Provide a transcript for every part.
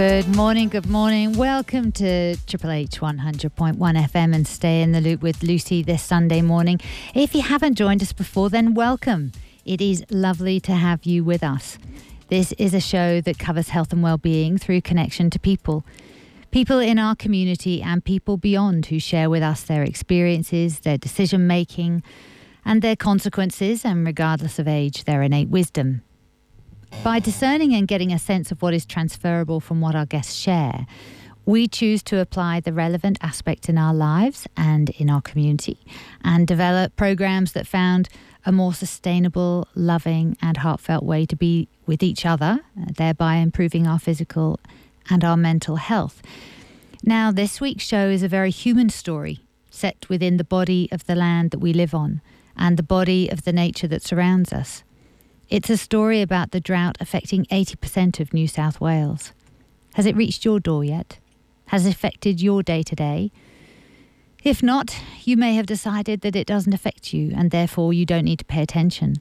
Good morning, good morning. Welcome to Triple H 100.1 FM and Stay in the Loop with Lucy this Sunday morning. If you haven't joined us before, then welcome. It is lovely to have you with us. This is a show that covers health and well-being through connection to people. People in our community and people beyond who share with us their experiences, their decision-making and their consequences, and regardless of age, their innate wisdom. By discerning and getting a sense of what is transferable from what our guests share, we choose to apply the relevant aspect in our lives and in our community and develop programs that found a more sustainable, loving and heartfelt way to be with each other, thereby improving our physical and our mental health. Now, this week's show is a very human story set within the body of the land that we live on and the body of the nature that surrounds us. It's a story about the drought affecting 80% of New South Wales. Has it reached your door yet? Has it affected your day-to-day? If not, you may have decided that it doesn't affect you and therefore you don't need to pay attention.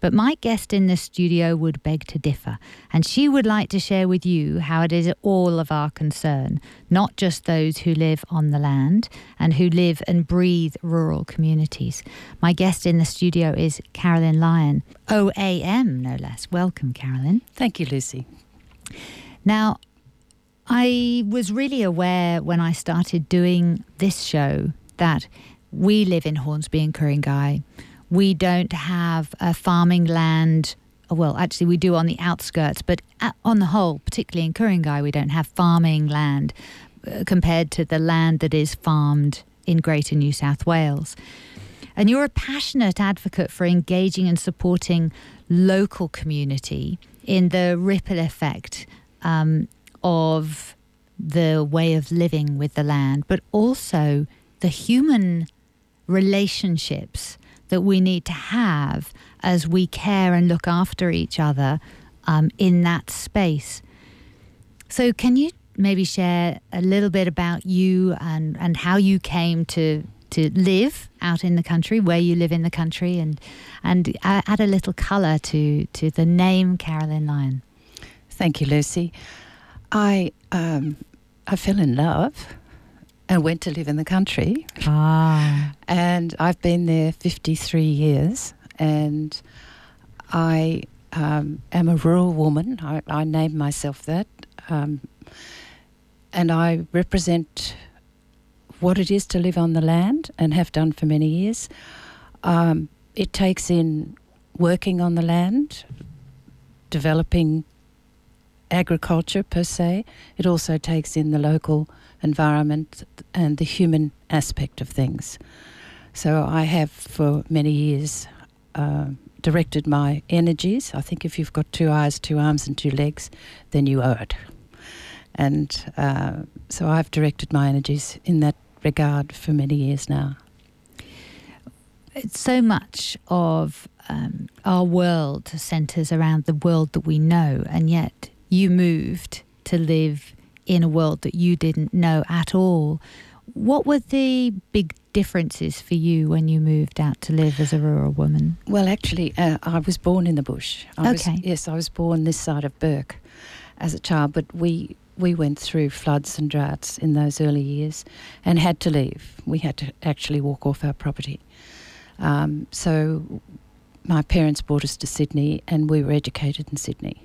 But my guest in the studio would beg to differ, and she would like to share with you how it is all of our concern, not just those who live on the land and who live and breathe rural communities. My guest in the studio is Carolyn Lyon, OAM no less. Welcome, Carolyn. Thank you, Lucy. Now, I was really aware when I started doing this show that we live in Hornsby and Ku-ring-gai. We don't have a farming land. Well, actually, we do on the outskirts, but on the whole, particularly in Ku-ring-gai, we don't have farming land compared to the land that is farmed in Greater New South Wales. And you're a passionate advocate for engaging and supporting local community in the ripple effect of the way of living with the land, but also the human relationships that we need to have as we care and look after each other in that space. So can you maybe share a little bit about you and how you came to live out in the country, where you live in the country, and add a little colour to the name Carolyn Lyon? Thank you, Lucy. I fell in love and went to live in the country. And I've been there 53 years, and I am a rural woman. I named myself that, and I represent what it is to live on the land and have done for many years. It takes in working on the land, developing agriculture per se. It also takes in the local environment and the human aspect of things. So I have for many years directed my energies. I think if you've got two eyes, two arms and two legs, then you owe it. And so I've directed my energies in that regard for many years now. It's so much of our world centres around the world that we know, and yet you moved to live in a world that you didn't know at all. What were the big differences for you when you moved out to live as a rural woman? Well, actually, I was born in the bush. I was born this side of Burke as a child, but we went through floods and droughts in those early years and had to leave. We had to actually walk off our property. So my parents brought us to Sydney, and we were educated in Sydney.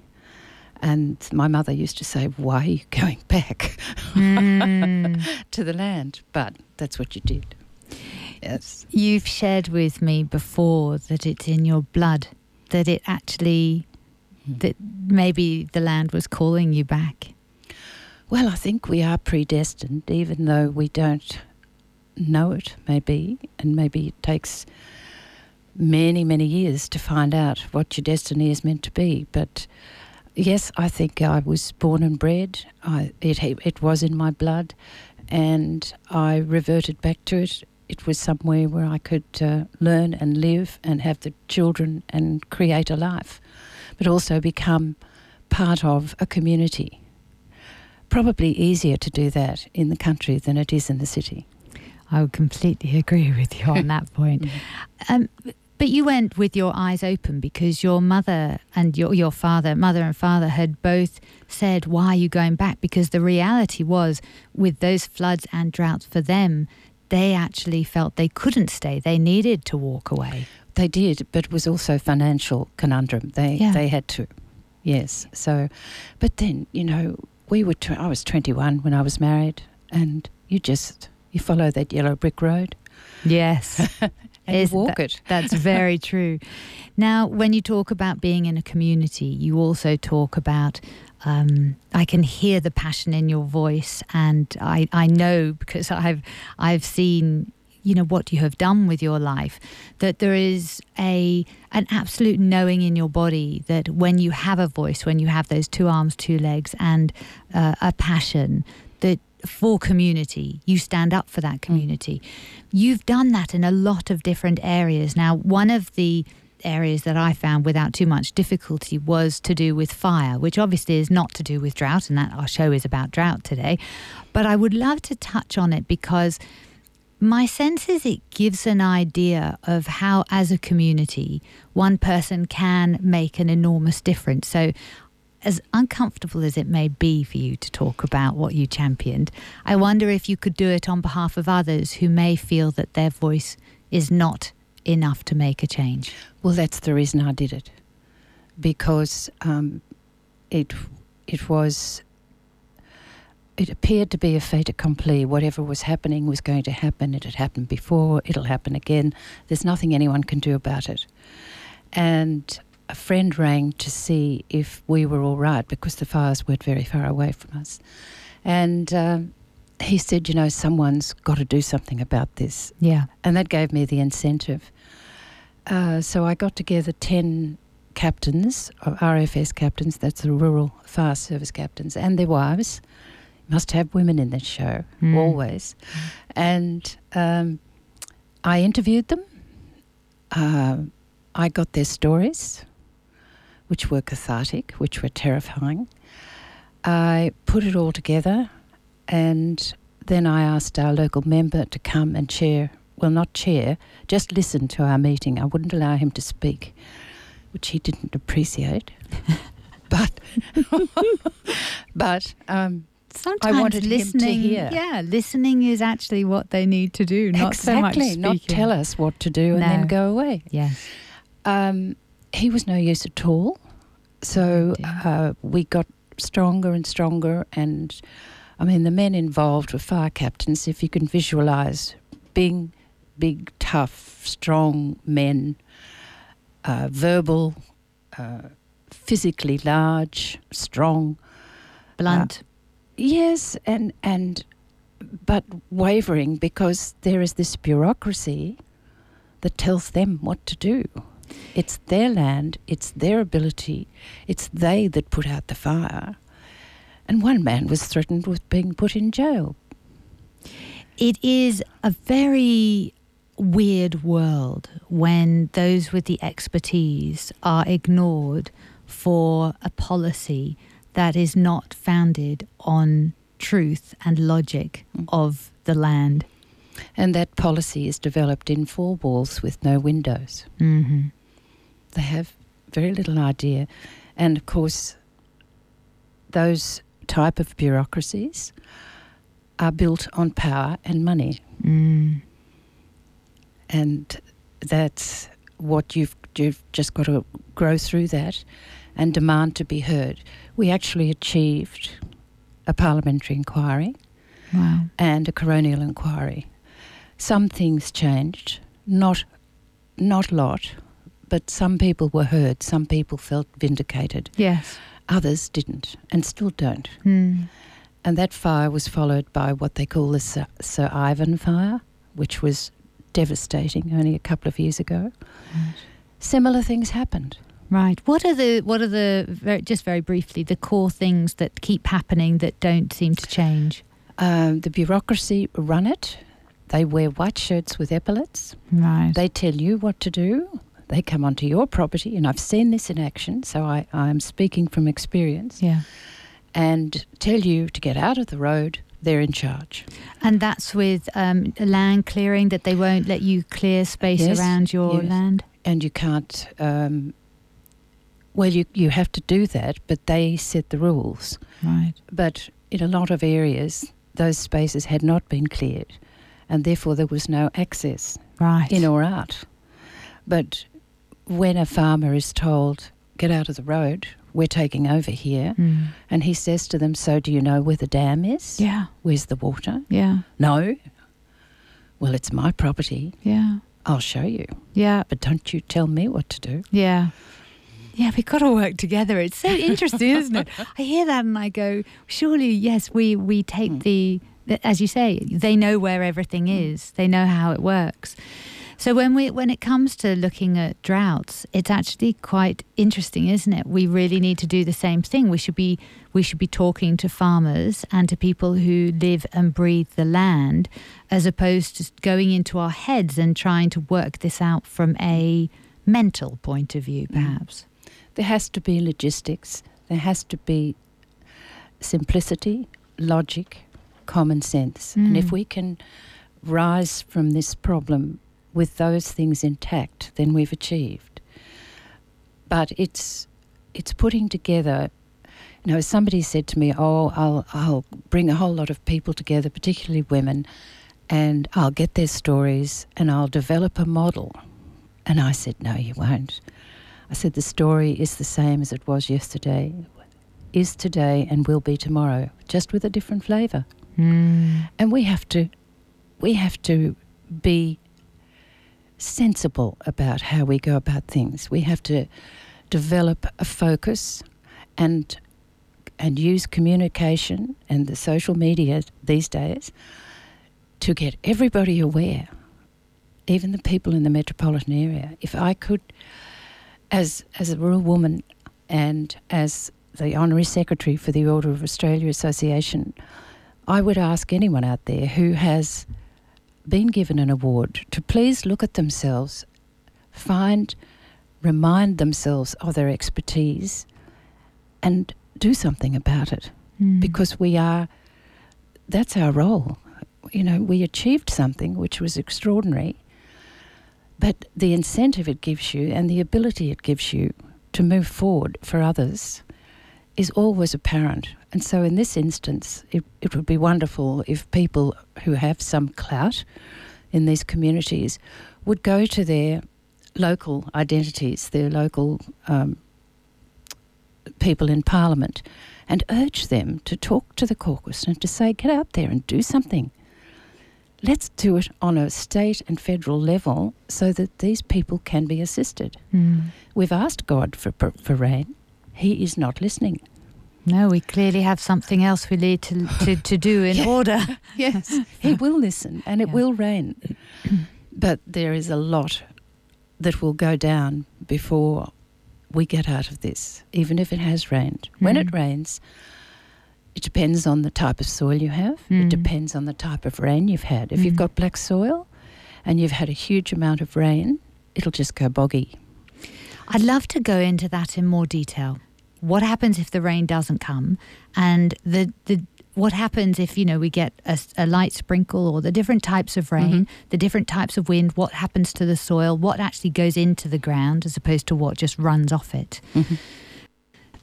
And my mother used to say, "Why are you going back to the land?" But that's what you did. Yes. You've shared with me before that it's in your blood, that it actually, that maybe the land was calling you back. Well, I think we are predestined, even though we don't know it, maybe. And maybe it takes many, many years to find out what your destiny is meant to be. But yes, I think I was born and bred. It was in my blood, and I reverted back to it. It was somewhere where I could learn and live and have the children and create a life, but also become part of a community. Probably easier to do that in the country than it is in the city. I would completely agree with you on that point. But you went with your eyes open, because your mother and your father, mother and father, had both said, why are you going back? Because the reality was, with those floods and droughts for them, they actually felt they couldn't stay. They needed to walk away. They did, but it was also a financial conundrum. They had to, yes. So, but then, you know, I was 21 when I was married, and you follow that yellow brick road. Yes. And walk it. That's very true. Now, when you talk about being in a community, you also talk about, I can hear the passion in your voice, and I know, because I've seen, you know, what you have done with your life, that there is an absolute knowing in your body that when you have a voice, when you have those two arms, two legs, and a passion that for community, you stand up for that community. You've done that in a lot of different areas. Now, one of the areas that I found without too much difficulty was to do with fire, which obviously is not to do with drought, and that our show is about drought today. But I would love to touch on it, because my sense is it gives an idea of how, as a community, one person can make an enormous difference. So, as uncomfortable as it may be for you to talk about what you championed, I wonder if you could do it on behalf of others who may feel that their voice is not enough to make a change. Well, that's the reason I did it, because it appeared to be a fait accompli. Whatever was happening was going to happen. It had happened before. It'll happen again. There's nothing anyone can do about it. And a friend rang to see if we were all right, because the fires weren't very far away from us. And he said, you know, someone's got to do something about this. Yeah. And that gave me the incentive. So I got together 10 captains, or RFS captains, that's the Rural Fire Service captains, and their wives. Must have women in that show, always. And I interviewed them. I got their stories, which were cathartic, which were terrifying. I put it all together, and then I asked our local member to come and chair. Well, not chair, just listen to our meeting. I wouldn't allow him to speak, which he didn't appreciate. But sometimes I wanted listening, him to hear. Yeah, listening is actually what they need to do, not so much speaking. Not tell us what to do and then go away. Yes. He was no use at all. So we got stronger and stronger. And, I mean, the men involved were fire captains. If you can visualise being big, tough, strong men, verbal, physically large, strong. Blunt. Yes, but wavering, because there is this bureaucracy that tells them what to do. It's their land, it's their ability, it's they that put out the fire. And one man was threatened with being put in jail. It is a very weird world when those with the expertise are ignored for a policy that is not founded on truth and logic of the land. And that policy is developed in four walls with no windows. Mm-hmm. They have very little idea. And, of course, those type of bureaucracies are built on power and money. Mm. And that's what you've just got to grow through that and demand to be heard. We actually achieved a parliamentary inquiry. Wow. And a coronial inquiry. Some things changed, not a lot, but some people were heard, some people felt vindicated. Yes. Others didn't, and still don't. Mm. And that fire was followed by what they call the Sir Ivan fire, which was devastating only a couple of years ago. Right. Similar things happened. Right. What are the just very briefly, the core things that keep happening that don't seem to change? The bureaucracy run it. They wear white shirts with epaulets. Right. They tell you what to do. They come onto your property, and I've seen this in action, so I'm speaking from experience. Yeah. And tell you to get out of the road, they're in charge. And that's with land clearing, that they won't let you clear space around your land? And you can't... well, you have to do that, but they set the rules. Right. But in a lot of areas, those spaces had not been cleared, and therefore there was no access in or out. But when a farmer is told, get out of the road, we're taking over here, and he says to them, so do you know where the dam is? Yeah. Where's the water? Yeah. No. Well, it's my property. Yeah. I'll show you. Yeah. But don't you tell me what to do. Yeah. Yeah, we've got to work together. It's so interesting, isn't it? I hear that and I go, surely, yes, we take the, as you say, they know where everything is. They know how it works. So when it comes to looking at droughts, it's actually quite interesting, isn't it? We really need to do the same thing. We should be talking to farmers and to people who live and breathe the land, as opposed to going into our heads and trying to work this out from a mental point of view, perhaps. There has to be logistics. There has to be simplicity, logic, common sense. And if we can rise from this problem with those things intact, then we've achieved. But it's putting together, you know, somebody said to me, I'll bring a whole lot of people together, particularly women, and I'll get their stories and I'll develop a model. And I said, no, you won't. I said, the story is the same as it was yesterday, is today and will be tomorrow, just with a different flavour. And we have to be sensible about how we go about things. We have to develop a focus and use communication and the social media these days to get everybody aware, even the people in the metropolitan area. If I could, as a rural woman and as the Honorary Secretary for the Order of Australia Association, I would ask anyone out there who has been given an award to please look at themselves, remind themselves of their expertise and do something about it, because that's our role. You know, we achieved something which was extraordinary, but the incentive it gives you and the ability it gives you to move forward for others is always apparent. And so in this instance, it would be wonderful if people who have some clout in these communities would go to their local identities, their local people in Parliament, and urge them to talk to the caucus and to say, get out there and do something. Let's do it on a state and federal level so that these people can be assisted. We've asked God for rain. He is not listening. No, we clearly have something else we need to do in order. Yes, he will listen and it will rain. But there is a lot that will go down before we get out of this, even if it has rained. When it rains, it depends on the type of soil you have. It depends on the type of rain you've had. If you've got black soil and you've had a huge amount of rain, it'll just go boggy. I'd love to go into that in more detail. What happens if the rain doesn't come, and what happens if, you know, we get a light sprinkle, or the different types of rain, the different types of wind, what happens to the soil, what actually goes into the ground as opposed to what just runs off it.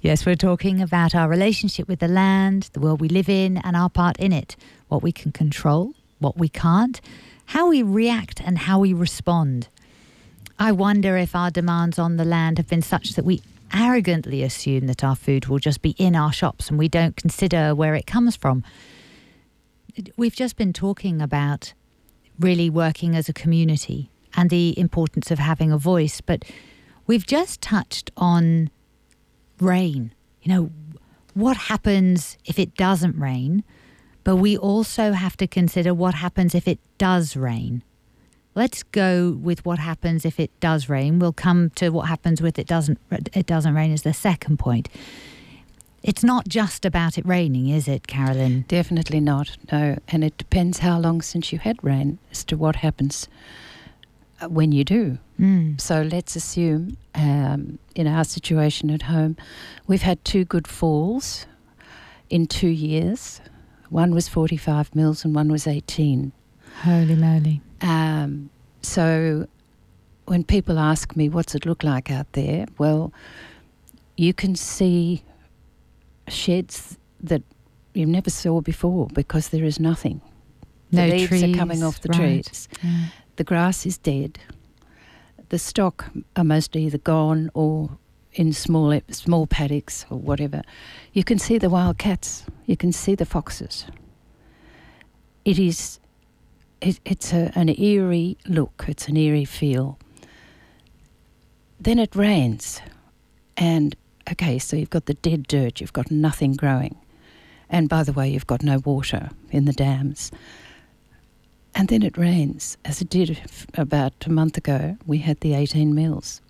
Yes, we're talking about our relationship with the land, the world we live in and our part in it, what we can control, what we can't, how we react and how we respond. I wonder if our demands on the land have been such that we arrogantly assume that our food will just be in our shops and we don't consider where it comes from. We've just been talking about really working as a community and the importance of having a voice, but we've just touched on rain. You know, what happens if it doesn't rain? But we also have to consider what happens if it does rain. Let's go with what happens if it does rain. We'll come to what happens with it doesn't rain is the second point. It's not just about it raining, is it, Carolyn? Definitely not, no. And it depends how long since you had rain as to what happens when you do. So let's assume in our situation at home, we've had 2 good falls in 2 years. One was 45 mils and one was 18. Holy moly. So when people ask me, what's it look like out there? Well, you can see sheds that you never saw before because there is nothing. No trees. The leaves are coming off the trees. Yeah. The grass is dead. The stock are mostly either gone or in small paddocks or whatever. You can see the wild cats. You can see the foxes. It is... It's an eerie look. It's an eerie feel. Then it rains. And, okay, so you've got the dead dirt. You've got nothing growing. And, by the way, you've got no water in the dams. And then it rains, as it did about a month ago. We had the 18 mils.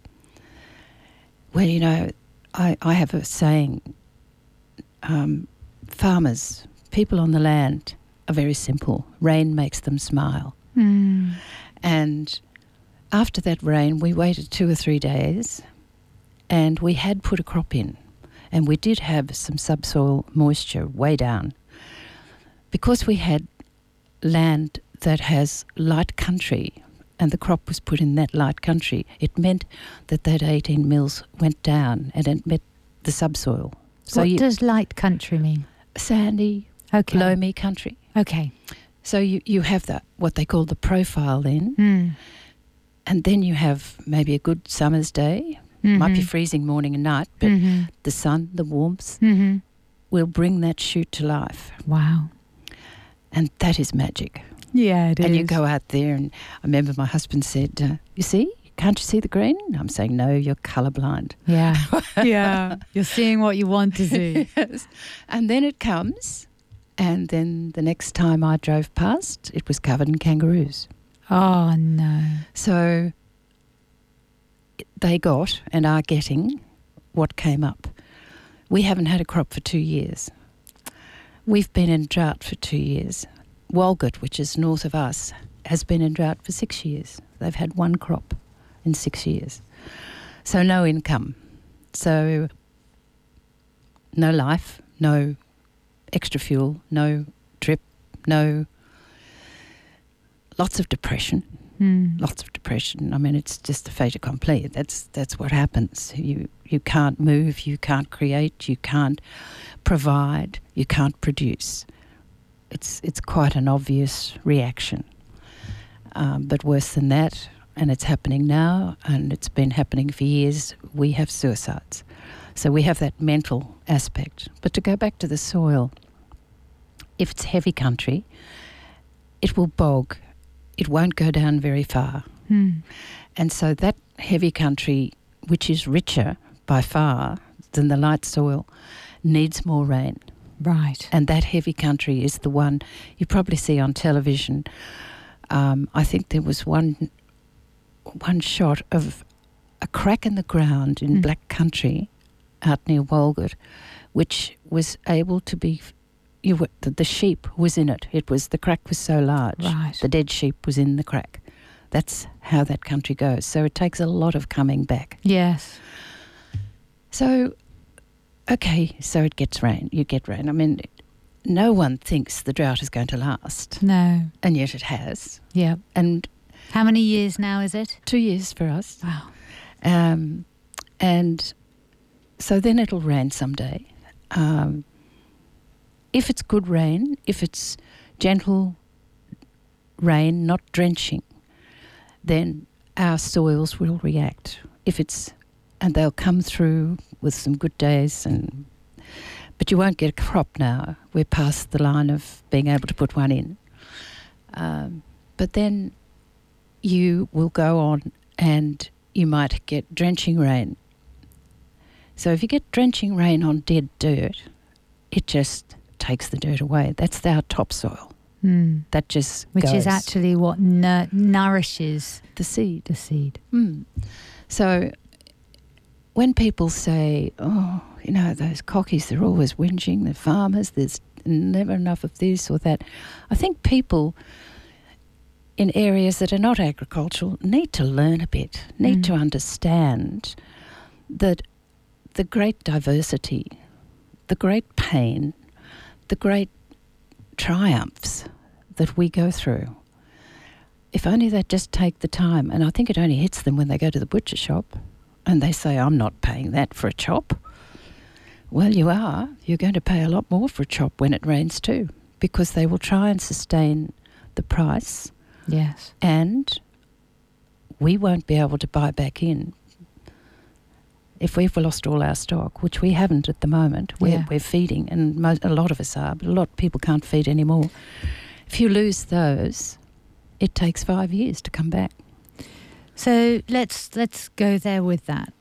Well, you know, I have a saying, farmers, people on the land, are very simple. Rain makes them smile. Mm. And after that rain, we waited 2 or 3 days and we had put a crop in, and we did have some subsoil moisture way down. Because we had land that has light country and the crop was put in that light country, it meant that 18 mils went down and it met the subsoil. So what does light country mean? Sandy, okay. Loamy country. Okay. So you have that, what they call the profile then. Mm. And then you have maybe a good summer's day. Mm-hmm. Might be freezing morning and night, but mm-hmm. the sun, the warmth, mm-hmm. will bring that shoot to life. Wow. And that is magic. Yeah, it is. And you go out there, and I remember my husband said, you see? Can't you see the green? I'm saying, no, you're colourblind. Yeah. Yeah. You're seeing what you want to see. Yes. And then it comes. And then the next time I drove past, it was covered in kangaroos. Oh, no. So they got and are getting what came up. We haven't had a crop for 2 years. We've been in drought for 2 years. Walgett, which is north of us, has been in drought for 6 years. They've had one crop in 6 years. So no income. So no life, no extra fuel, no drip, no... Lots of depression. Mm. Lots of depression. I mean, it's just a fait accompli. That's what happens. You can't move, you can't create, you can't provide, you can't produce. It's quite an obvious reaction. But worse than that, and it's happening now, and it's been happening for years, we have suicides. So we have that mental aspect. But to go back to the soil, if it's heavy country, it will bog. It won't go down very far. Mm. And so that heavy country, which is richer by far than the light soil, needs more rain. Right. And that heavy country is the one you probably see on television. I think there was one shot of a crack in the ground in black country out near Walgett, which was able to be... the sheep was in it. It was, the crack was so large. Right. The dead sheep was in the crack. That's how that country goes. So it takes a lot of coming back. Yes. So, okay, so it gets rain. You get rain. I mean, no one thinks the drought is going to last. No. And yet it has. Yeah. And... how many years now is it? 2 years for us. Wow. And so then it'll rain someday. If it's good rain, if it's gentle rain, not drenching, then our soils will react. And they'll come through with some good days, but you won't get a crop now. We're past the line of being able to put one in. But then you will go on and you might get drenching rain. So if you get drenching rain on dead dirt, it just takes the dirt away. That's our topsoil. Mm. That just which goes. Is actually what nourishes the seed. The seed. Mm. So when people say, oh, you know, those cockies, they're always whinging, they're farmers, there's never enough of this or that. I think people in areas that are not agricultural need to learn a bit, need to understand that the great diversity, the great pain, the great triumphs that we go through. If only they'd just take the time, and I think it only hits them when they go to the butcher shop and they say, I'm not paying that for a chop. Well, you are. You're going to pay a lot more for a chop when it rains too, because they will try and sustain the price. Yes. And we won't be able to buy back in if we've lost all our stock, which we haven't at the moment. We're feeding, and a lot of us are, but a lot of people can't feed anymore. If you lose those, it takes 5 years to come back. So let's go there with that.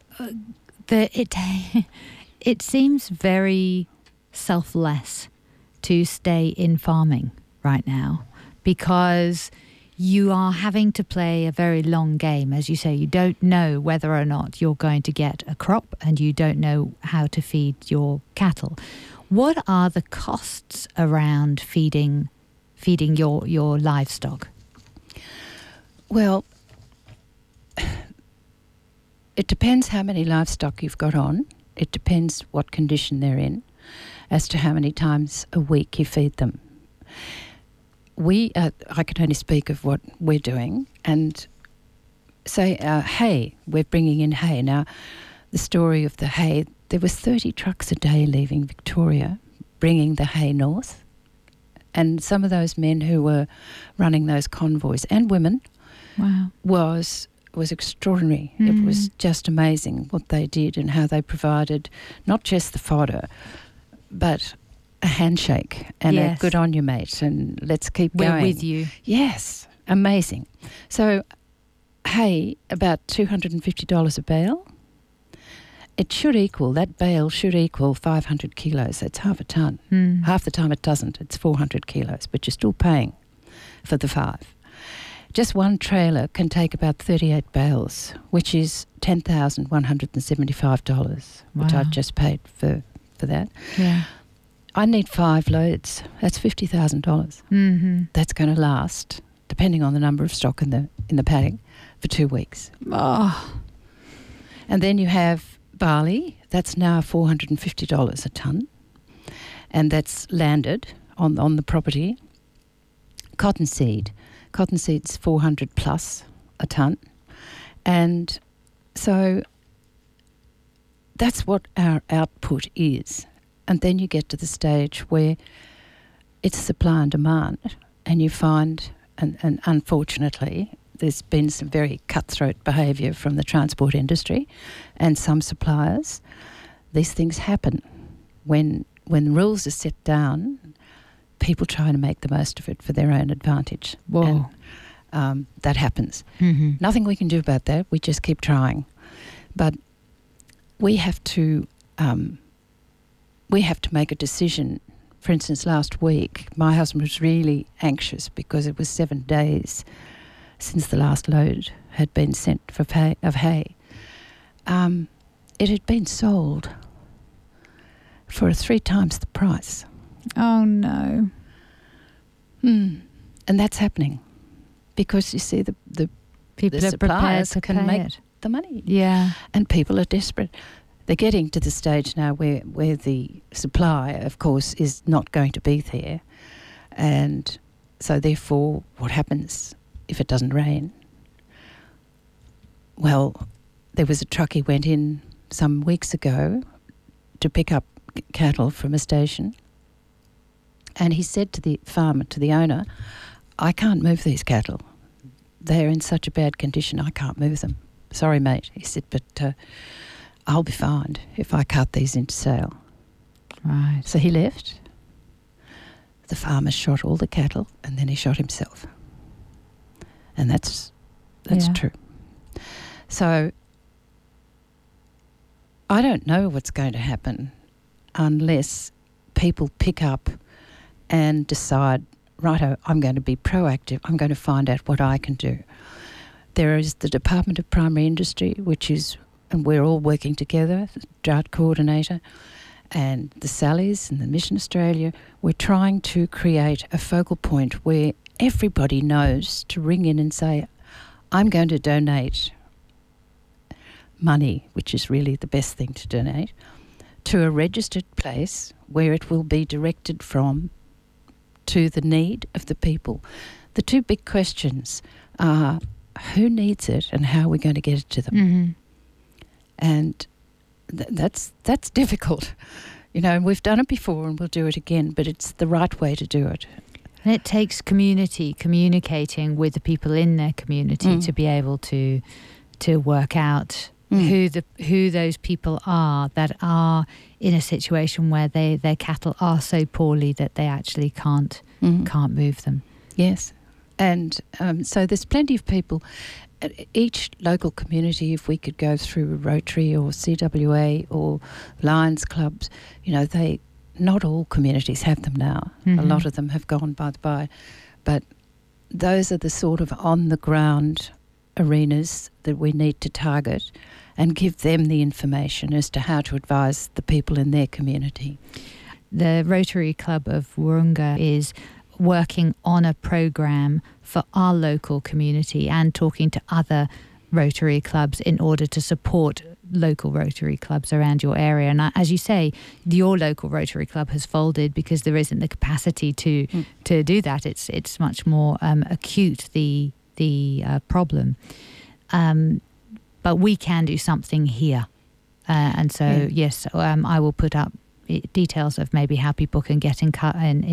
It seems very selfless to stay in farming right now, because you are having to play a very long game. As you say, you don't know whether or not you're going to get a crop, and you don't know how to feed your cattle. What are the costs around feeding your livestock? Well, it depends how many livestock you've got on. It depends what condition they're in as to how many times a week you feed them. I can only speak of what we're doing, and say hay, we're bringing in hay. Now, the story of the hay, there was 30 trucks a day leaving Victoria, bringing the hay north, and some of those men who were running those convoys, and women, wow, was extraordinary. Mm. It was just amazing what they did and how they provided not just the fodder, but a handshake and yes, a good on you, mate, and let's keep going. We're with you. Yes, amazing. So hay, about $250 a bale. It should equal, that bale should equal 500 kilos. That's half a tonne. Mm. Half the time it doesn't. It's 400 kilos, but you're still paying for the 5. Just one trailer can take about 38 bales, which is $10,175, wow, which I've just paid for that. Yeah. I need 5 loads. That's $50,000. Mm-hmm. That's going to last, depending on the number of stock in the paddock, for 2 weeks. Oh. And then you have barley. That's now $450 a tonne, and that's landed on the property. Cottonseed. Cottonseed's 400 plus a tonne. And so that's what our output is. And then you get to the stage where it's supply and demand, and you find, and unfortunately, there's been some very cutthroat behaviour from the transport industry and some suppliers. These things happen. When rules are set down, people try to make the most of it for their own advantage. Whoa. And that happens. Mm-hmm. Nothing we can do about that. We just keep trying. But we have to make a decision. For instance, last week, my husband was really anxious because it was 7 days since the last load had been sent of hay. It had been sold for 3 times the price. Oh, no. Mm. And that's happening because, you see, the people, the suppliers can make it, the money. Yeah. And people are desperate. They're getting to the stage now where the supply, of course, is not going to be there. And so, therefore, what happens if it doesn't rain? Well, there was a truckie went in some weeks ago to pick up cattle from a station. And he said to the farmer, to the owner, I can't move these cattle. They're in such a bad condition, I can't move them. Sorry, mate, he said, but I'll be fined if I cut these into sale. Right. So he left. The farmer shot all the cattle, and then he shot himself. And that's true. So I don't know what's going to happen unless people pick up and decide, righto, I'm going to be proactive. I'm going to find out what I can do. There is the Department of Primary Industry, which is, and we're all working together, the drought coordinator and the Sallies and the Mission Australia. We're trying to create a focal point where everybody knows to ring in and say, I'm going to donate money, which is really the best thing to donate, to a registered place where it will be directed from to the need of the people. The two big questions are who needs it and how are we going to get it to them? Mm-hmm. And that's difficult. You know, and we've done it before and we'll do it again, but it's the right way to do it. And it takes community, communicating with the people in their community to be able to work out who those people are that are in a situation where their cattle are so poorly that they actually can't move them. Yes. And so there's plenty of people. Each local community, if we could go through Rotary or CWA or Lions clubs, you know, not all communities have them now. Mm-hmm. A lot of them have gone by the by. But those are the sort of on-the-ground arenas that we need to target and give them the information as to how to advise the people in their community. The Rotary Club of Wurunga is working on a program for our local community and talking to other Rotary clubs in order to support local Rotary clubs around your area. And as you say, your local Rotary club has folded because there isn't the capacity to do that. It's much more acute, the problem. But we can do something here. And so, yes, I will put up details of maybe how people can get in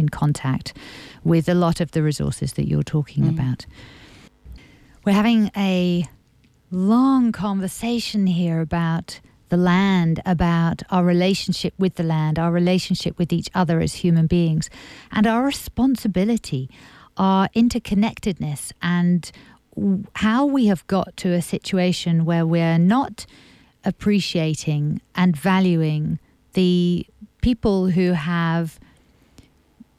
contact with a lot of the resources that you're talking about. We're having a long conversation here about the land, about our relationship with the land, our relationship with each other as human beings, and our responsibility, our interconnectedness, and how we have got to a situation where we're not appreciating and valuing the people who have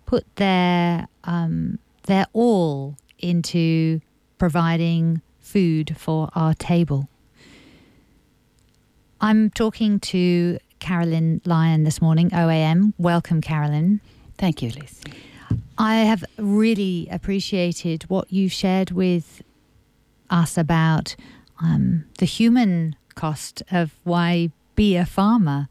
put their all into providing food for our table. I'm talking to Carolyn Lyon this morning, OAM. Welcome, Carolyn. Thank you, Liz. I have really appreciated what you shared with us about the human cost of why be a farmer.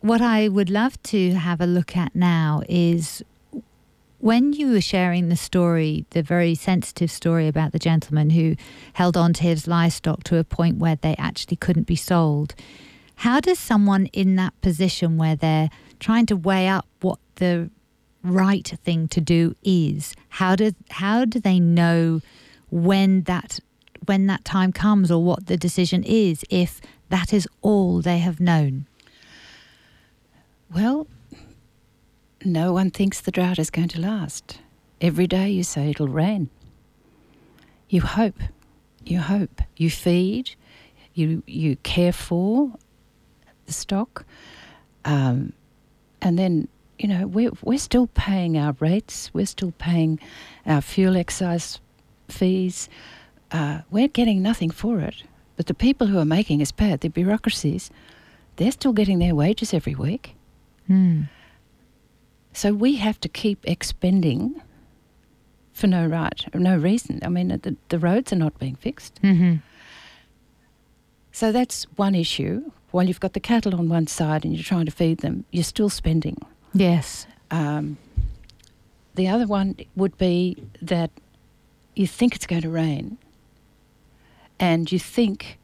What I would love to have a look at now is when you were sharing the story, the very sensitive story about the gentleman who held on to his livestock to a point where they actually couldn't be sold. How does someone in that position where they're trying to weigh up what the right thing to do is, how do they know when that time comes or what the decision is if that is all they have known? Well, no one thinks the drought is going to last. Every day you say it'll rain. You hope. You feed, you care for the stock. And then, you know, we're still paying our rates. We're still paying our fuel excise fees. We're getting nothing for it. But the people who are making us pay, the bureaucracies, they're still getting their wages every week. Mm. So we have to keep expending for no reason. I mean, the roads are not being fixed. Mm-hmm. So that's one issue. While you've got the cattle on one side and you're trying to feed them, you're still spending. Yes. The other one would be that you think it's going to rain. And you think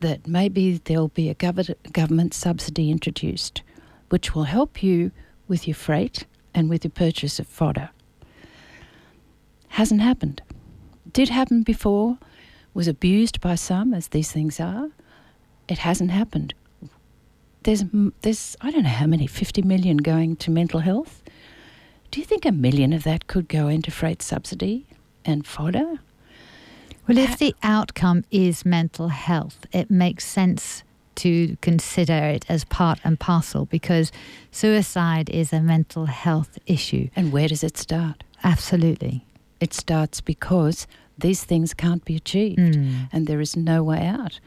that maybe there'll be a government subsidy introduced, which will help you with your freight and with your purchase of fodder. Hasn't happened. Did happen before, was abused by some, as these things are. It hasn't happened. There's I don't know how many, 50 million going to mental health. Do you think 1 million of that could go into freight subsidy and fodder? Well, if the outcome is mental health, it makes sense to consider it as part and parcel because suicide is a mental health issue. And where does it start? Absolutely. It starts because these things can't be achieved and there is no way out.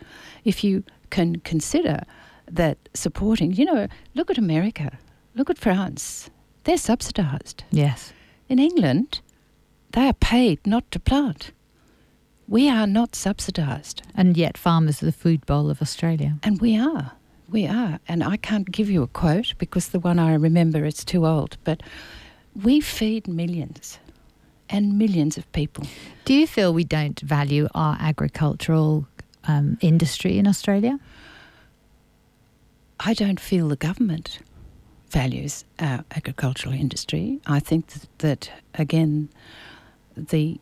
If you can consider that supporting, you know, look at America, look at France. They're subsidised. Yes. In England, they are paid not to plant. We are not subsidised. And yet farmers are the food bowl of Australia. And we are. We are, and I can't give you a quote because the one I remember is too old, but we feed millions and millions of people. Do you feel we don't value our agricultural industry in Australia? I don't feel the government values our agricultural industry. I think that again, the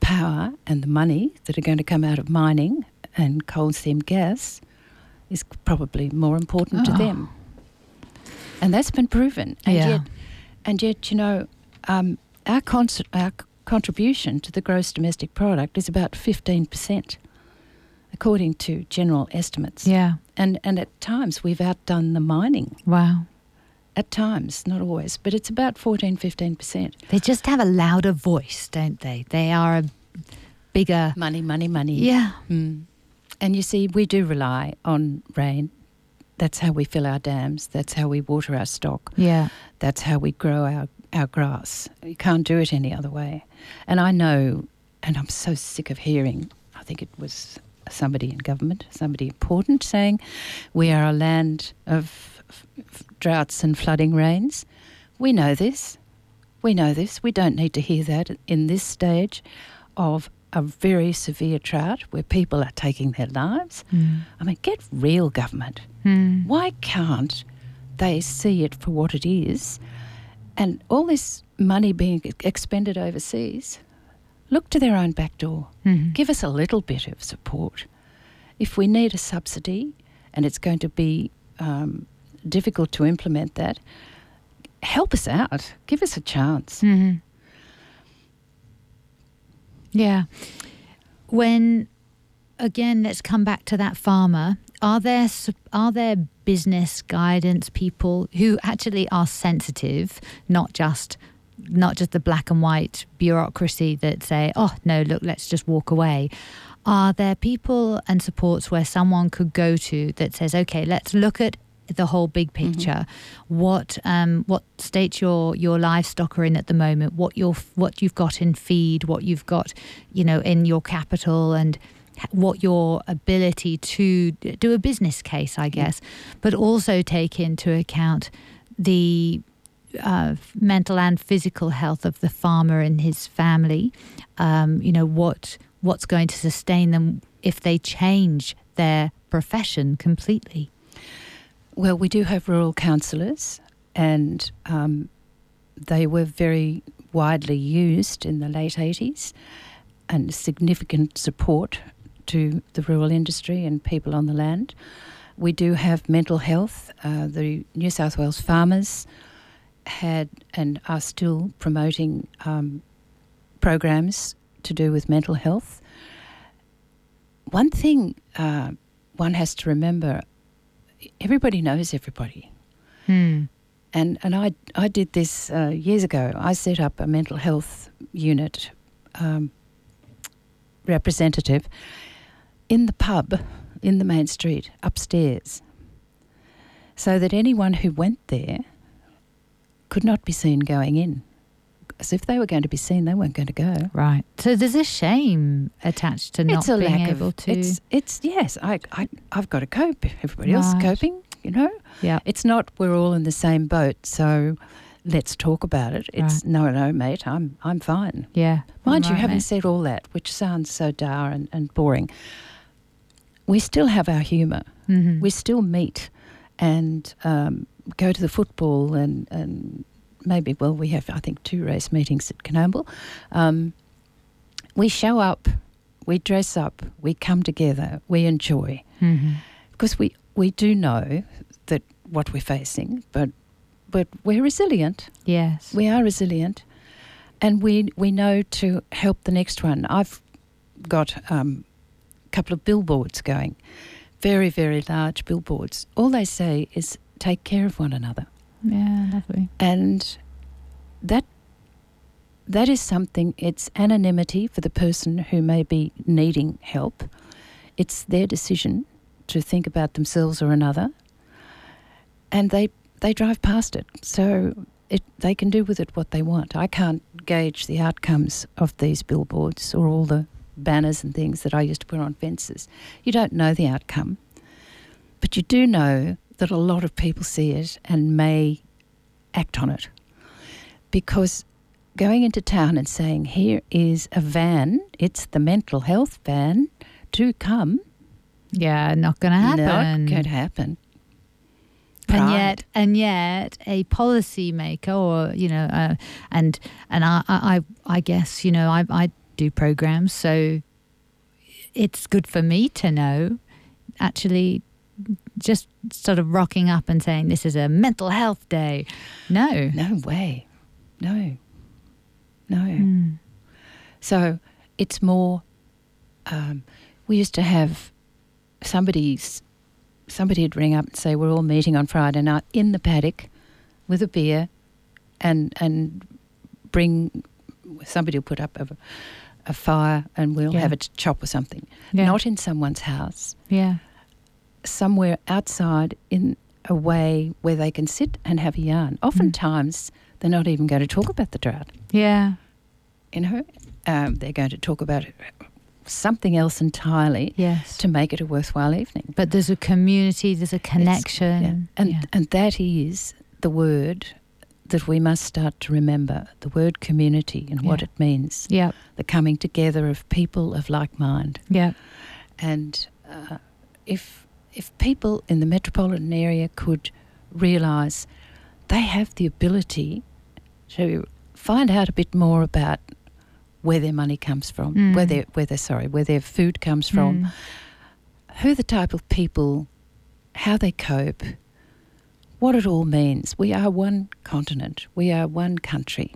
power and the money that are going to come out of mining and coal seam gas is probably more important to them. And that's been proven. And yet, you know, our contribution to the gross domestic product is about 15%, according to general estimates. Yeah. And at times we've outdone the mining. Wow. At times, not always, but it's about 14, 15%. They just have a louder voice, don't they? They are a bigger... Money. Yeah. Mm. And you see, we do rely on rain. That's how we fill our dams. That's how we water our stock. Yeah. That's how we grow our grass. You can't do it any other way. And I know, and I'm so sick of hearing, I think it was somebody in government, somebody important, saying we are a land of droughts and flooding rains. We know this. We don't need to hear that in this stage of a very severe drought where people are taking their lives. Mm. I mean, get real, government. Mm. Why can't they see it for what it is? And all this money being expended overseas, look to their own back door. Mm-hmm. Give us a little bit of support. If we need a subsidy, and it's going to be difficult to implement that, help us out. Give us a chance. Mm-hmm. Yeah. Let's come back to that farmer. Are there business guidance people who actually are sensitive, not just the black and white bureaucracy that say, oh, no, look, let's just walk away? Are there people and supports where someone could go to that says, okay, let's look at the whole big picture, mm-hmm. What state your livestock are in at the moment, what you've got in feed, what you've got, you know, in your capital, and what your ability to do a business case, I guess, mm-hmm. but also take into account the mental and physical health of the farmer and his family. You know, what's going to sustain them if they change their profession completely. Well, we do have rural councillors, and they were very widely used in the late 80s, and significant support to the rural industry and people on the land. We do have mental health. The New South Wales farmers had and are still promoting programs to do with mental health. One thing one has to remember, everybody knows everybody. Hmm. And I did this years ago. I set up a mental health unit representative in the pub, in the main street, upstairs, so that anyone who went there could not be seen going in. Because if they were going to be seen, they weren't going to go. Right. So there's a shame attached to not being able to... I've got to cope. Everybody else is coping, you know. Yeah. It's not we're all in the same boat, so let's talk about it. It's no, mate, I'm fine. Yeah. Mind you, having said all that, which sounds so dour and boring, we still have our humour. Mm-hmm. We still meet and go to the football and maybe, well, we have, I think, 2 race meetings at Canamble. We show up, we dress up, we come together, we enjoy. Mm-hmm. Because we do know that what we're facing, but we're resilient. Yes. We are resilient. And we know to help the next one. I've got a couple of billboards going, very, very large billboards. All they say is take care of one another. Yeah, lovely. And that is something, it's anonymity for the person who may be needing help. It's their decision to think about themselves or another, and they drive past it. So they can do with it what they want. I can't gauge the outcomes of these billboards or all the banners and things that I used to put on fences. You don't know the outcome. But you do know that a lot of people see it and may act on it. Because going into town and saying, here is a van, it's the mental health van, to come. Yeah, not going to happen. Not going to happen. Pride. And yet, a policymaker, or I guess I do programs, so it's good for me to know. Actually, just sort of rocking up and saying this is a mental health day. No, no way, no. Mm. So it's more. We used to have somebody would ring up and say, we're all meeting on Friday night in the paddock with a beer, and bring, somebody will put up a fire and we'll have a chop or something. Yeah. Not in someone's house. Yeah. Somewhere outside in a way where they can sit and have a yarn. Oftentimes they're not even going to talk about the drought. Yeah. They're going to talk about it. Something else entirely, yes, to make it a worthwhile evening. But there's a community, there's a connection. Yeah. And that is the word that we must start to remember, the word community and what it means. Yeah. The coming together of people of like mind. Yeah. And if people in the metropolitan area could realise they have the ability to find out a bit more about where their money comes from, where their food comes from, who the type of people, how they cope, what it all means. We are one continent. We are one country.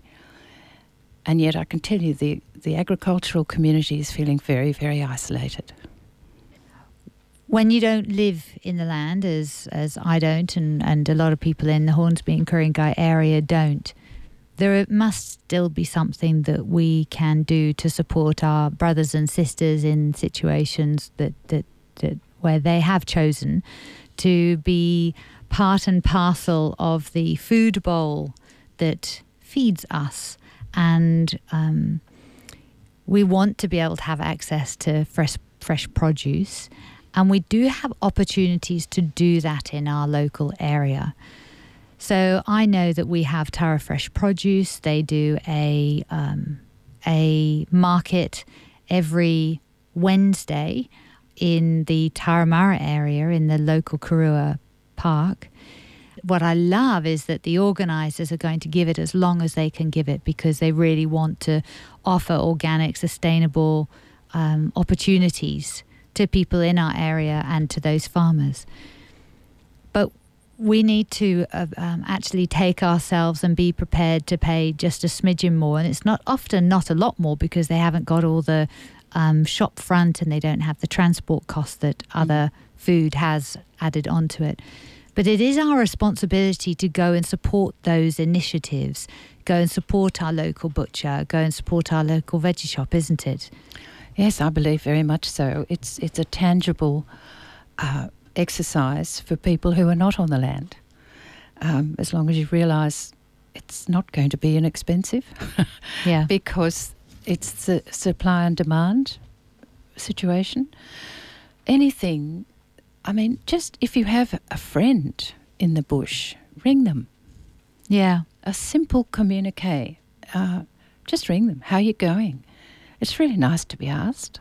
And yet I can tell you the agricultural community is feeling very, very isolated. When you don't live in the land, as I don't, and a lot of people in the Hornsby and Ku-ring-gai area don't, there must still be something that we can do to support our brothers and sisters in situations that where they have chosen to be part and parcel of the food bowl that feeds us. And we want to be able to have access to fresh produce. And we do have opportunities to do that in our local area. So I know that we have Tara Fresh Produce. They do a market every Wednesday in the Turramurra area in the local Karua Park. What I love is that the organisers are going to give it as long as they can give it, because they really want to offer organic, sustainable opportunities to people in our area and to those farmers. But we need to actually take ourselves and be prepared to pay just a smidgen more. And it's not a lot more, because they haven't got all the shop front and they don't have the transport cost that other food has added onto it. But it is our responsibility to go and support those initiatives, go and support our local butcher, go and support our local veggie shop, isn't it? Yes, I believe very much so. It's a tangible exercise for people who are not on the land, as long as you realise it's not going to be inexpensive. Yeah. Because it's the supply and demand situation. Anything, just if you have a friend in the bush, ring them. Yeah. A simple communique. Just ring them. How are you going? It's really nice to be asked.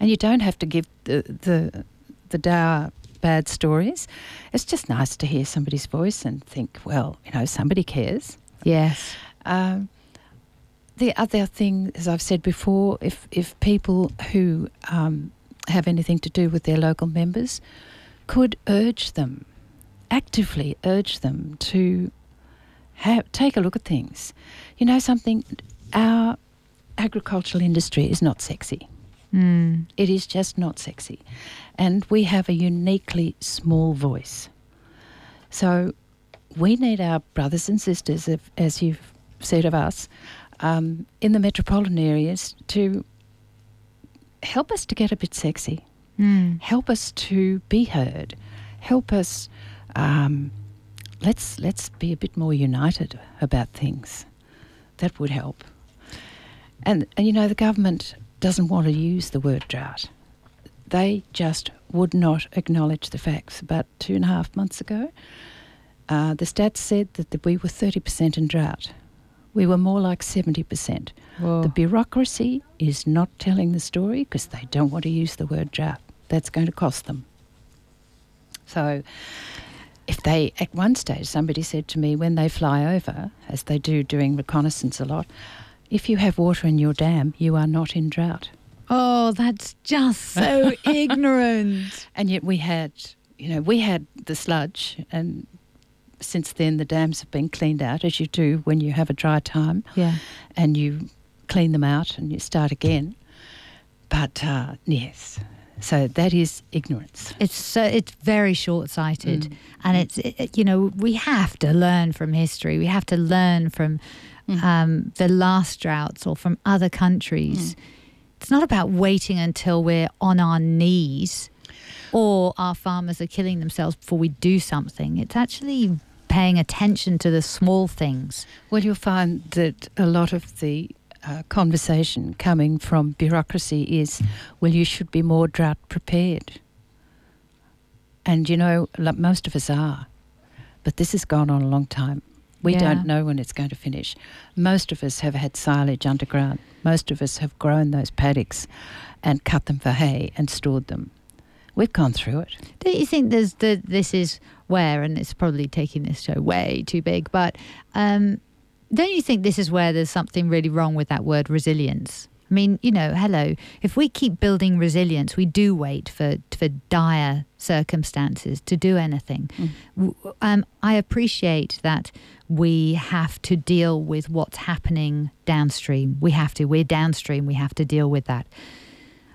And you don't have to give the dour bad stories. It's just nice to hear somebody's voice and think, well, somebody cares. Yes. The other thing, as I've said before, if people who have anything to do with their local members could urge them, actively urge them to take a look at things. Our agricultural industry is not sexy. Mm. It is just not sexy. And we have a uniquely small voice. So we need our brothers and sisters, as you've said of us, in the metropolitan areas to help us to get a bit sexy, help us to be heard, help us, let's be a bit more united about things. That would help. And the government doesn't want to use the word drought. They just would not acknowledge the facts about 2.5 months ago. The stats said that we were 30% in drought. We were more like 70%. Whoa. The bureaucracy is not telling the story because they don't want to use the word drought. That's going to cost them. So if they, at one stage, somebody said to me when they fly over, as they do during reconnaissance a lot, if you have water in your dam, you are not in drought. Oh, that's just so ignorant. And yet we had the sludge, and since then the dams have been cleaned out, as you do when you have a dry time. Yeah. And you clean them out and you start again. But, yes, so that is ignorance. It's very short-sighted. Mm. And we have to learn from history. We have to learn from the last droughts or from other countries. Mm. It's not about waiting until we're on our knees or our farmers are killing themselves before we do something. It's actually paying attention to the small things. Well, you'll find that a lot of the conversation coming from bureaucracy is, well, you should be more drought prepared. And, most of us are. But this has gone on a long time. We don't know when it's going to finish. Most of us have had silage underground. Most of us have grown those paddocks and cut them for hay and stored them. We've gone through it. Don't you think this is where, and it's probably taking this show way too big, but don't you think this is where there's something really wrong with that word resilience? I mean, hello, if we keep building resilience, we do wait for dire circumstances to do anything. Mm. I appreciate that we have to deal with what's happening downstream. We're downstream, we have to deal with that.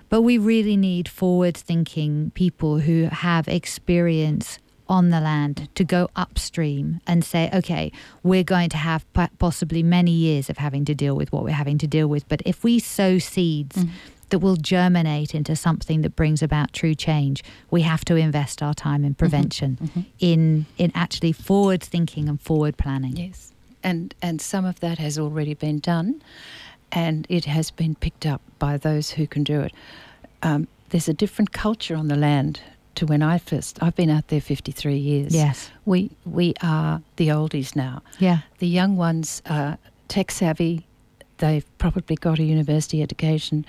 But we really need forward-thinking people who have experience on the land to go upstream and say, okay, we're going to have possibly many years of having to deal with what we're having to deal with, but if we sow seeds that will germinate into something that brings about true change, we have to invest our time in prevention, in actually forward thinking and forward planning. Yes, and some of that has already been done, and it has been picked up by those who can do it. There's a different culture on the land to when I've been out there 53 years. Yes. We are the oldies now. Yeah. The young ones are tech savvy. They've probably got a university education.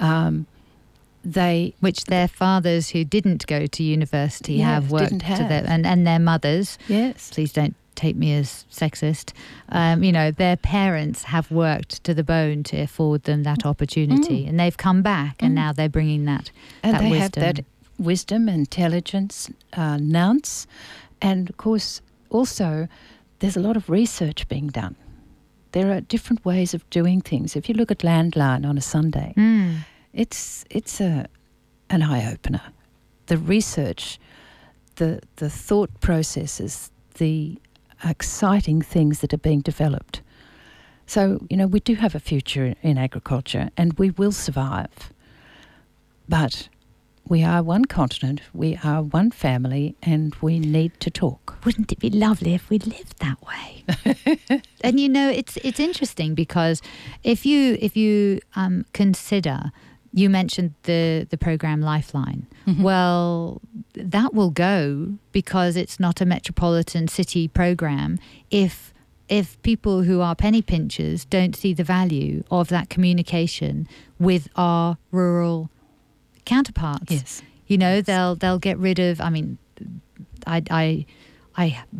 Which their fathers who didn't go to university have worked to them, and their mothers. Yes. Please don't take me as sexist. Their parents have worked to the bone to afford them that opportunity, and they've come back, and now they're bringing that wisdom. Have that wisdom, intelligence, nous, and of course also there's a lot of research being done. There are different ways of doing things. If you look at Landline on a Sunday, it's an eye opener. The research, the thought processes, the exciting things that are being developed. So we do have a future in agriculture, and we will survive. But we are one continent, we are one family, and we need to talk. Wouldn't it be lovely if we lived that way? And it's interesting because if you consider, you mentioned the program Lifeline. Mm-hmm. Well, that will go because it's not a metropolitan city program if people who are penny pinchers don't see the value of that communication with our rural counterparts. Yes. They'll get rid of, I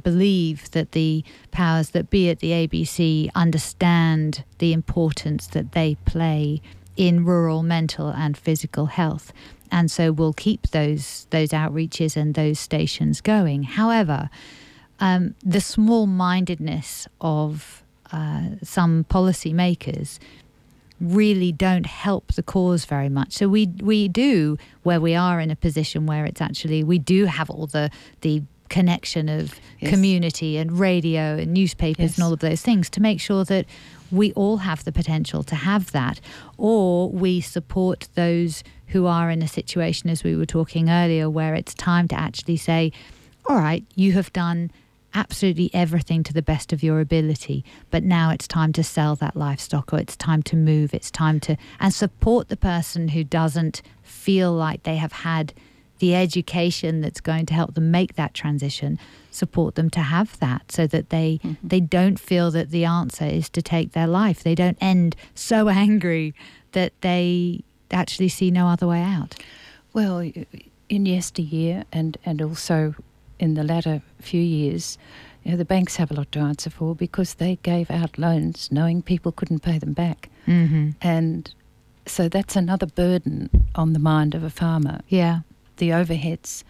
believe that the powers that be at the ABC understand the importance that they play in rural mental and physical health, and so we'll keep those outreaches and those stations going. However, the small-mindedness of some policymakers really don't help the cause very much. So we do, where we are in a position where it's actually, we do have all the connection of community and radio and newspapers and all of those things to make sure that we all have the potential to have that, or we support those who are in a situation, as we were talking earlier, where it's time to actually say, all right, you have done absolutely everything to the best of your ability, but now it's time to sell that livestock, or it's time to move, and support the person who doesn't feel like they have had the education that's going to help them make that transition, support them to have that, so that they don't feel that the answer is to take their life. They don't end so angry that they actually see no other way out. Well, in yesteryear and also in the latter few years, you know, the banks have a lot to answer for because they gave out loans knowing people couldn't pay them back. Mm-hmm. And so that's another burden on the mind of a farmer. Yeah. The overheads,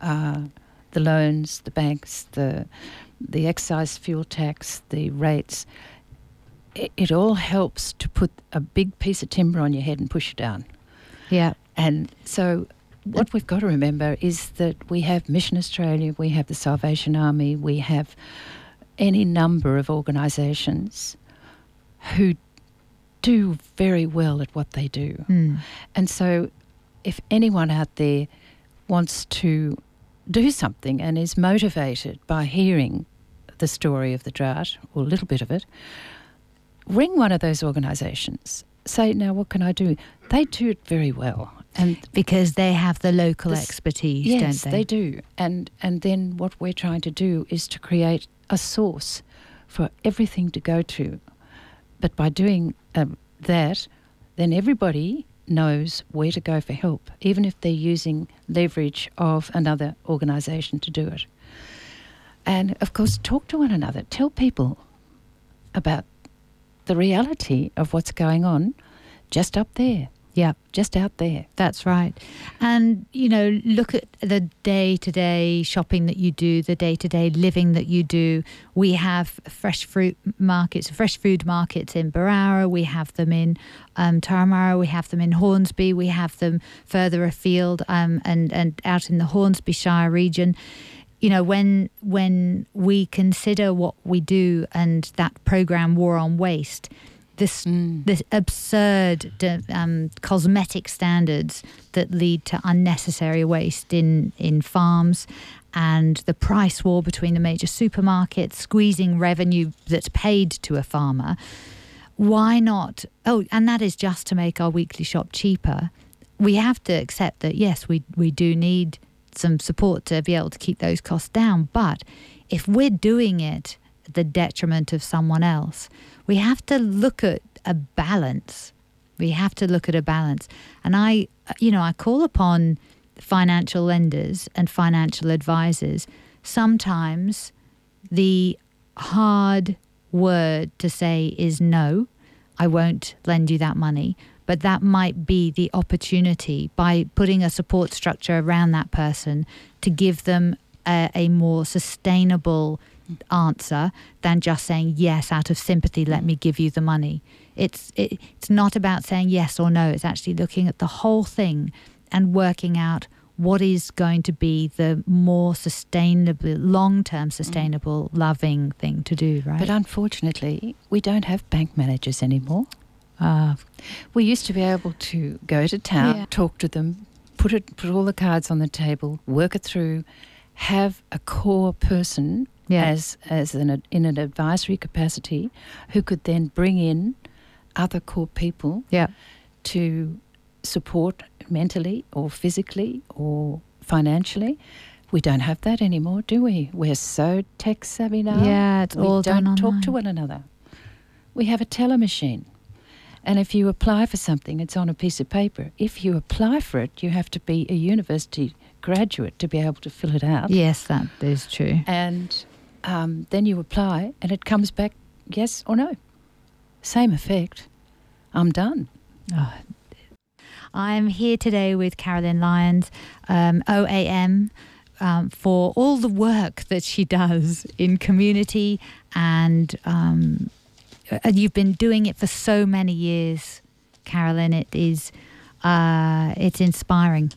the loans, the banks, the excise fuel tax, the rates, it all helps to put a big piece of timber on your head and push it down. Yeah. And so what we've got to remember is that we have Mission Australia, we have the Salvation Army, we have any number of organisations who do very well at what they do. Mm. And so if anyone out there wants to do something and is motivated by hearing the story of the drought, or a little bit of it, ring one of those organisations. Say, now, what can I do? They do it very well. And because they have the local expertise, yes, don't they? Yes, they do. And then what we're trying to do is to create a source for everything to go to. But by doing that, then everybody knows where to go for help, even if they're using leverage of another organisation to do it. And, of course, talk to one another. Tell people about the reality of what's going on just up there. Yeah, just out there. That's right. And, you know, look at the day-to-day shopping that you do, the day-to-day living that you do. We have fresh food markets in Barara. We have them in Turramurra. We have them in Hornsby. We have them further afield and out in the Hornsby Shire region. You know, when we consider what we do and that program War on Waste, this absurd cosmetic standards that lead to unnecessary waste in farms, and the price war between the major supermarkets, squeezing revenue that's paid to a farmer. Why not? Oh, and that is just to make our weekly shop cheaper. We have to accept that, yes, we do need some support to be able to keep those costs down. But if we're doing it at the detriment of someone else, we have to look at a balance. And I call upon financial lenders and financial advisors. Sometimes the hard word to say is no, I won't lend you that money. But that might be the opportunity, by putting a support structure around that person, to give them a more sustainable answer than just saying, yes, out of sympathy, let me give you the money. It's not about saying yes or no. It's actually looking at the whole thing and working out what is going to be the more sustainable, long-term sustainable, loving thing to do, right? But unfortunately, we don't have bank managers anymore. We used to be able to go to town, talk to them, put all the cards on the table, work it through, have a core person as an advisory capacity who could then bring in other core people to support mentally or physically or financially. We don't have that anymore, do we? We're so tech savvy now. Yeah, it's all done online. We don't talk to one another. We have a teller machine. And if you apply for something, it's on a piece of paper. If you apply for it, you have to be a university graduate to be able to fill it out. Yes, that is true. And then you apply and it comes back yes or no. Same effect. I'm done. Oh. I'm here today with Carolyn Lyon, OAM, for all the work that she does in community and you've been doing it for so many years, Carolyn. It is, it's inspiring.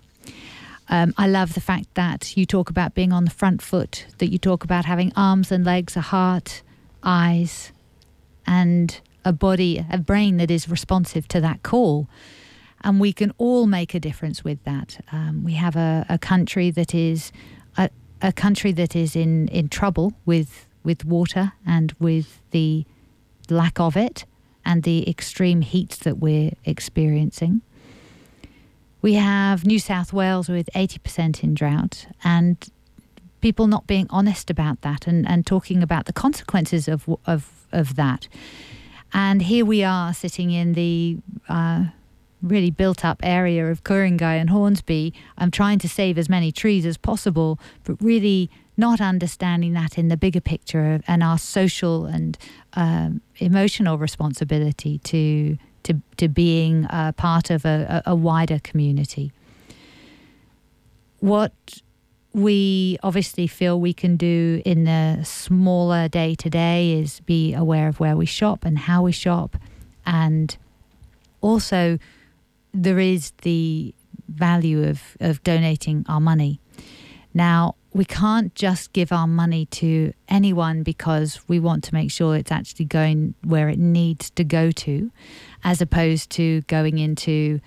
I love the fact that you talk about being on the front foot, that you talk about having arms and legs, a heart, eyes, and a body, a brain that is responsive to that call. And we can all make a difference with that. We have a country that is in trouble with water and with the lack of it and the extreme heat that we're experiencing. We have New South Wales with 80% in drought, and people not being honest about that and talking about the consequences of that. And here we are sitting in the really built-up area of Ku-ring-gai and Hornsby. I'm trying to save as many trees as possible, but really not understanding that in the bigger picture and our social and emotional responsibility to being part of a wider community. What we obviously feel we can do in the smaller day-to-day is be aware of where we shop and how we shop. And also there is the value of donating our money. Now, we can't just give our money to anyone because we want to make sure it's actually going where it needs to go to, as opposed to going into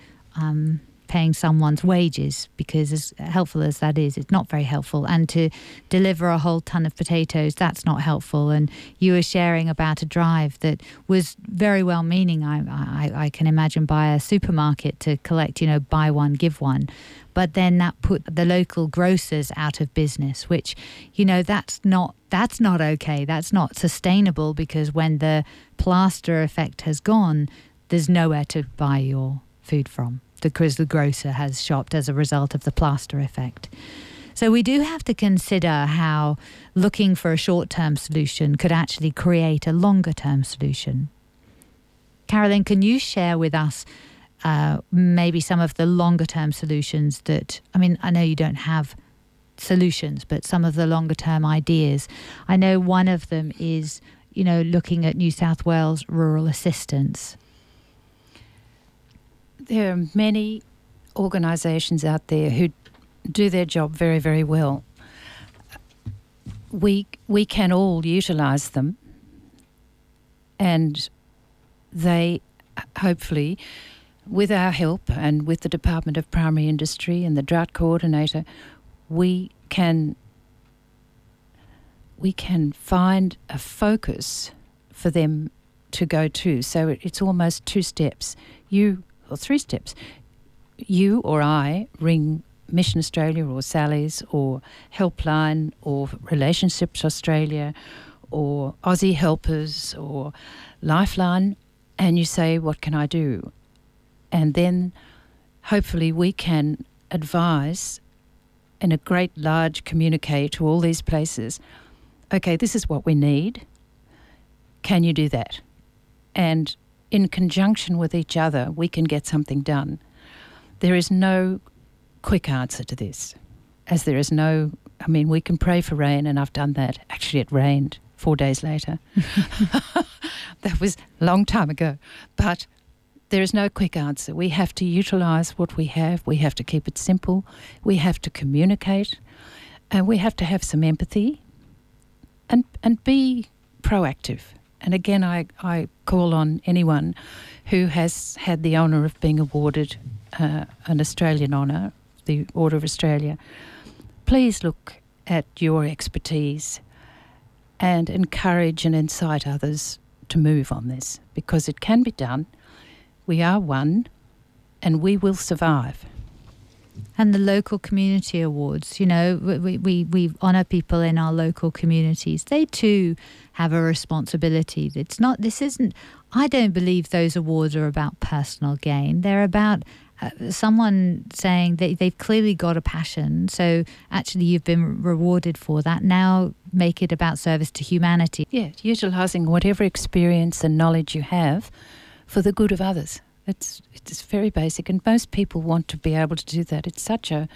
paying someone's wages, because as helpful as that is, it's not very helpful. And to deliver a whole ton of potatoes, that's not helpful. And you were sharing about a drive that was very well-meaning, I can imagine, by a supermarket to collect, you know, buy one, give one. But then that put the local grocers out of business, which, you know, that's not okay. That's not sustainable, because when the plaster effect has gone, there's nowhere to buy your food from, because the grocer has shopped as a result of the plaster effect. So we do have to consider how looking for a short-term solution could actually create a longer-term solution. Carolyn, can you share with us maybe some of the longer-term solutions that, I mean, I know you don't have solutions, but some of the longer-term ideas? I know one of them is, you know, looking at New South Wales rural assistance. There are many organisations out there who do their job very, very well. We can all utilise them, and they hopefully, with our help and with the Department of Primary Industry and the Drought Coordinator, we can find a focus for them to go to. So it's almost two steps. Three steps. You or I ring Mission Australia or Sally's or Helpline or Relationships Australia or Aussie Helpers or Lifeline, and you say, what can I do? And then hopefully we can advise in a great large communique to all these places, okay, this is what we need. Can you do that? And in conjunction with each other, we can get something done. There is no quick answer to this, as there is no, I mean, we can pray for rain, and I've done that. Actually, it rained 4 days later. That was a long time ago. But there is no quick answer. We have to utilise what we have. We have to keep it simple. We have to communicate. And we have to have some empathy and be proactive. And again, I call on anyone who has had the honour of being awarded an Australian honour, the Order of Australia. Please look at your expertise and encourage and incite others to move on this, because it can be done. We are one, and we will survive. And the local community awards, you know, we honour people in our local communities. They too have a responsibility. It's not, this isn't, I don't believe those awards are about personal gain. They're about someone saying that they've clearly got a passion, so actually you've been rewarded for that. Now make it about service to humanity. Yeah, utilising whatever experience and knowledge you have for the good of others. It's very basic, and most people want to be able to do that. It's such an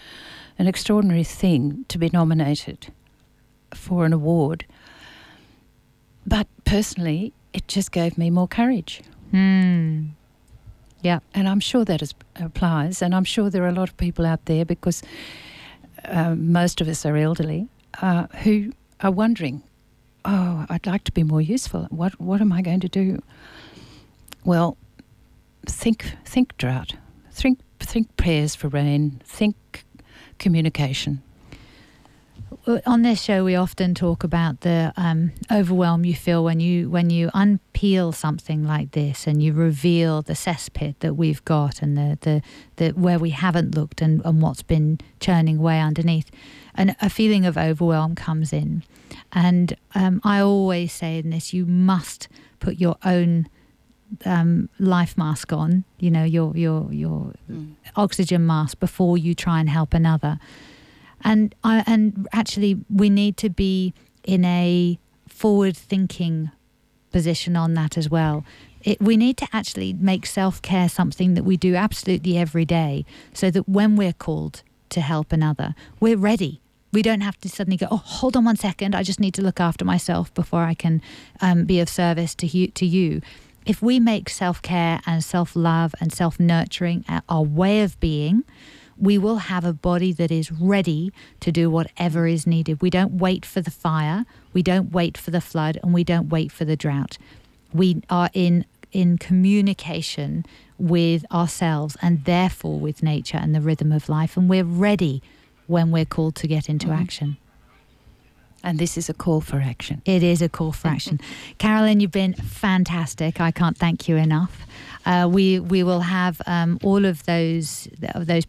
extraordinary thing to be nominated for an award. But personally, it just gave me more courage. Mm. Yeah. And I'm sure that applies, and I'm sure there are a lot of people out there, because most of us are elderly, who are wondering, oh, I'd like to be more useful. What am I going to do? Well, Think drought. Think prayers for rain. Think communication. On this show, we often talk about the overwhelm you feel when you unpeel something like this and you reveal the cesspit that we've got and the where we haven't looked and what's been churning away underneath. And a feeling of overwhelm comes in. And I always say in this, you must put your own life mask on, you know, your oxygen mask before you try and help another. And actually, we need to be in a forward-thinking position on that as well. We need to actually make self-care something that we do absolutely every day so that when we're called to help another, we're ready. We don't have to suddenly go, oh, hold on one second, I just need to look after myself before I can be of service to you. If we make self-care and self-love and self-nurturing our way of being, we will have a body that is ready to do whatever is needed. We don't wait for the fire, we don't wait for the flood, and we don't wait for the drought. We are in communication with ourselves and therefore with nature and the rhythm of life, and we're ready when we're called to get into action. And this is a call for action. It is a call for action. Carolyn, you've been fantastic. I can't thank you enough. We will have all of those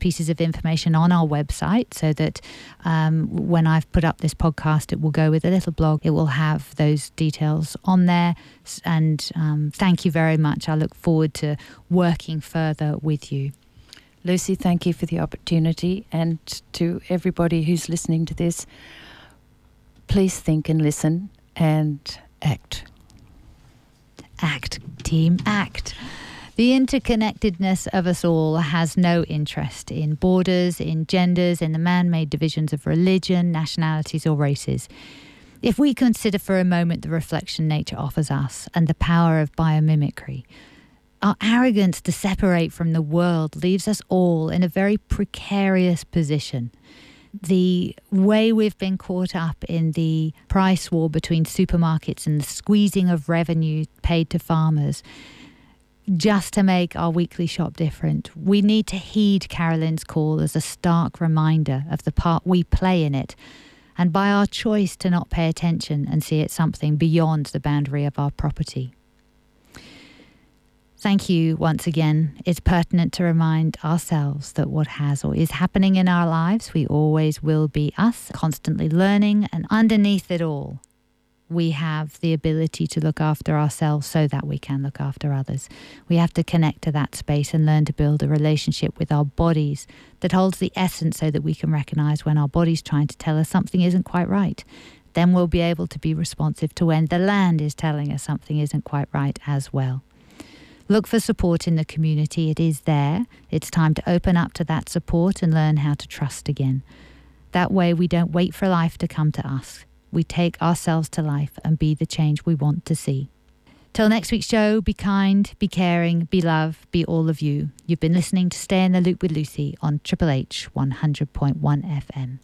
pieces of information on our website so that when I've put up this podcast, it will go with a little blog. It will have those details on there. And thank you very much. I look forward to working further with you. Lucy, thank you for the opportunity. And to everybody who's listening to this, please think and listen and act. Act, team, act. The interconnectedness of us all has no interest in borders, in genders, in the man-made divisions of religion, nationalities or races. If we consider for a moment the reflection nature offers us and the power of biomimicry, our arrogance to separate from the world leaves us all in a very precarious position. The way we've been caught up in the price war between supermarkets and the squeezing of revenue paid to farmers just to make our weekly shop different. We need to heed Carolyn's call as a stark reminder of the part we play in it, and by our choice to not pay attention and see it something beyond the boundary of our property. Thank you once again. It's pertinent to remind ourselves that what has or is happening in our lives, we always will be us, constantly learning, and underneath it all, we have the ability to look after ourselves so that we can look after others. We have to connect to that space and learn to build a relationship with our bodies that holds the essence so that we can recognize when our body's trying to tell us something isn't quite right. Then we'll be able to be responsive to when the land is telling us something isn't quite right as well. Look for support in the community. It is there. It's time to open up to that support and learn how to trust again. That way we don't wait for life to come to us. We take ourselves to life and be the change we want to see. Till next week's show, be kind, be caring, be love, be all of you. You've been listening to Stay in the Loop with Lucy on Triple H 100.1 FM.